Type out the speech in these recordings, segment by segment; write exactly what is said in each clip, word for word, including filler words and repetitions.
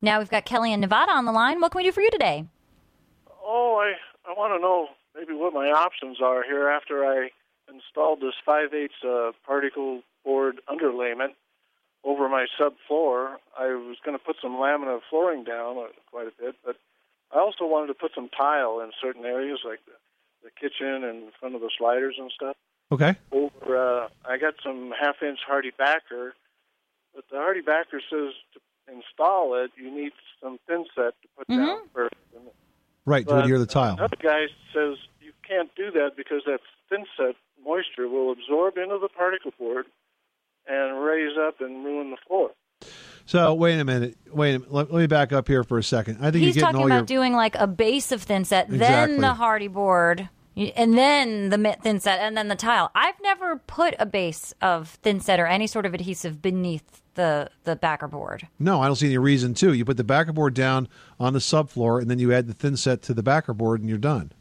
Now we've got Kelly in Nevada on the line. What can we do for you today? Oh, I, I want to know maybe what my options are here after I installed this five eighths uh, particle board underlayment over my subfloor. I was going to put some laminate of flooring down quite a bit, but I also wanted to put some tile in certain areas like the, the kitchen and in front of the sliders and stuff. Okay. Over, uh, I got some half-inch HardieBacker, but the HardieBacker says to install it, you need some thinset to put mm-hmm. down first. Right, but to adhere to the tile. Another guy says you can't do that because that thinset moisture will absorb into the particle board and raise up and ruin the floor. So wait a minute. Wait a minute. Let, let me back up here for a second. I think he's you're talking all about your... doing like a base of thinset, exactly. Then the Hardie board, and then the thinset, and then the tile. I've never put a base of thinset or any sort of adhesive beneath the the backer board. No, I don't see any reason to. You put the backer board down on the subfloor, and then you add the thinset to the backer board, and you're done.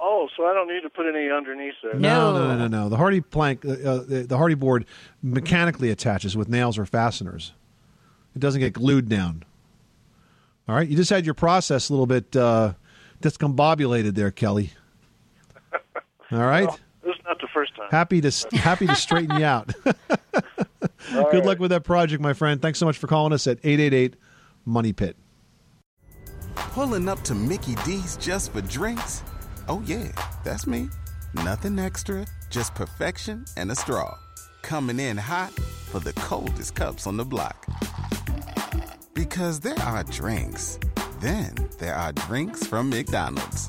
Oh, so I don't need to put any underneath there. No, no, no, no. no. The Hardie plank, uh, the, the Hardie board, mechanically attaches with nails or fasteners. It doesn't get glued down. All right? You just had your process a little bit uh, discombobulated there, Kelly. All right? Well, this is not the first time. Happy to happy to straighten you out. Good right. luck with that project, my friend. Thanks so much for calling us at eight eight eight money pit. Pulling up to Mickey D's just for drinks? Oh, yeah, that's me. Nothing extra, just perfection and a straw. Coming in hot for the coldest cups on the block. Because there are drinks. Then there are drinks from McDonald's.